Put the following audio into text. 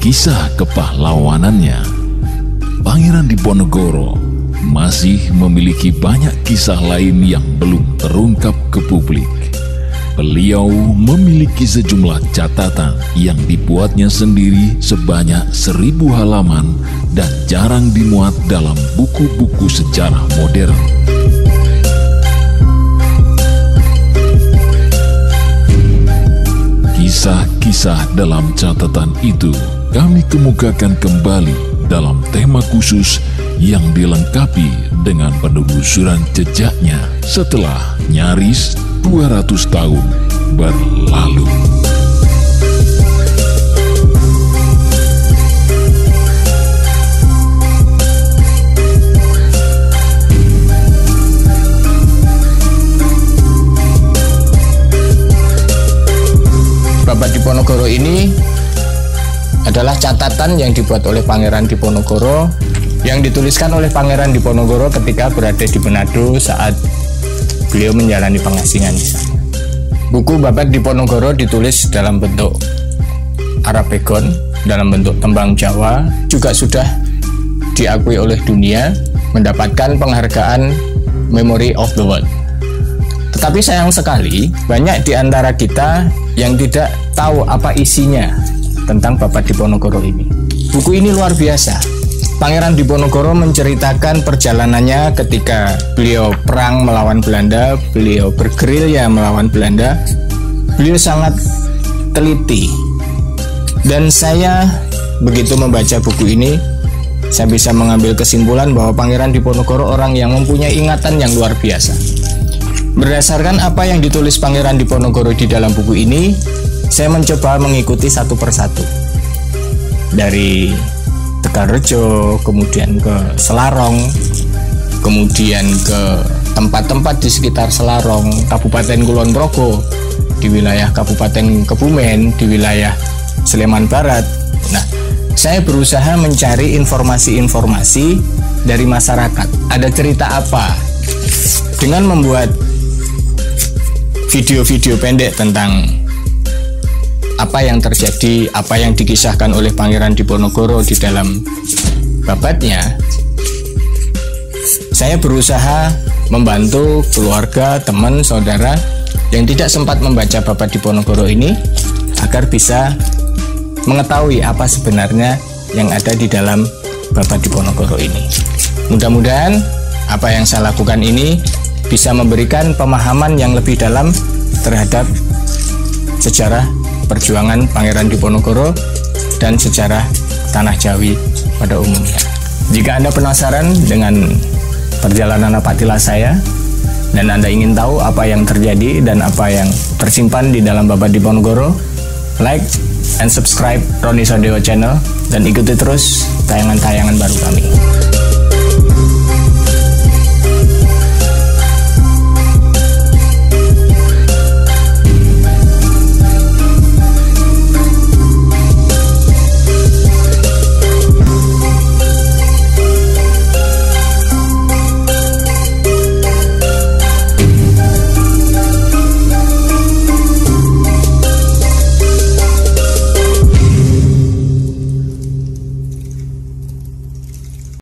kisah kepahlawanannya. Pangeran Diponegoro masih memiliki banyak kisah lain yang belum terungkap ke publik. Beliau memiliki sejumlah catatan yang dibuatnya sendiri sebanyak 1000 halaman dan jarang dimuat dalam buku-buku sejarah modern. Kisah-kisah dalam catatan itu kami kemukakan kembali dalam tema khusus yang dilengkapi dengan penelusuran jejaknya setelah nyaris 200 tahun berlalu. Babad Diponegoro ini adalah catatan yang dibuat oleh Pangeran Diponegoro, yang dituliskan oleh Pangeran Diponegoro ketika berada di Manado saat beliau menjalani pengasingan di sana. Buku Babad Diponegoro ditulis dalam bentuk Arabegon, dalam bentuk tembang Jawa, juga sudah diakui oleh dunia, mendapatkan penghargaan Memory of the World. Tetapi sayang sekali, banyak di antara kita yang tidak tahu apa isinya tentang Babad Diponegoro ini. Buku ini luar biasa. Pangeran Diponegoro menceritakan perjalanannya ketika beliau perang melawan Belanda, beliau bergerilya melawan Belanda. Beliau sangat teliti. Dan saya begitu membaca buku ini, saya bisa mengambil kesimpulan bahwa Pangeran Diponegoro orang yang mempunyai ingatan yang luar biasa. Berdasarkan apa yang ditulis Pangeran Diponegoro di dalam buku ini, saya mencoba mengikuti satu persatu. Dari Tegalrejo, kemudian ke Selarong, kemudian ke tempat-tempat di sekitar Selarong, Kabupaten Kulon Progo, di wilayah Kabupaten Kebumen, di wilayah Sleman Barat. Nah, saya berusaha mencari informasi-informasi dari masyarakat. Ada cerita apa? Dengan membuat video-video pendek tentang apa yang terjadi, apa yang dikisahkan oleh Pangeran Diponegoro di dalam babadnya, saya berusaha membantu keluarga, teman, saudara yang tidak sempat membaca Babad Diponegoro ini agar bisa mengetahui apa sebenarnya yang ada di dalam Babad Diponegoro ini. Mudah-mudahan apa yang saya lakukan ini bisa memberikan pemahaman yang lebih dalam terhadap sejarah perjuangan Pangeran Diponegoro dan sejarah Tanah Jawi pada umumnya. Jika Anda penasaran dengan perjalanan apatila saya dan Anda ingin tahu apa yang terjadi dan apa yang tersimpan di dalam Babad Diponegoro, like and subscribe Roni Sodeo channel dan ikuti terus tayangan-tayangan baru kami.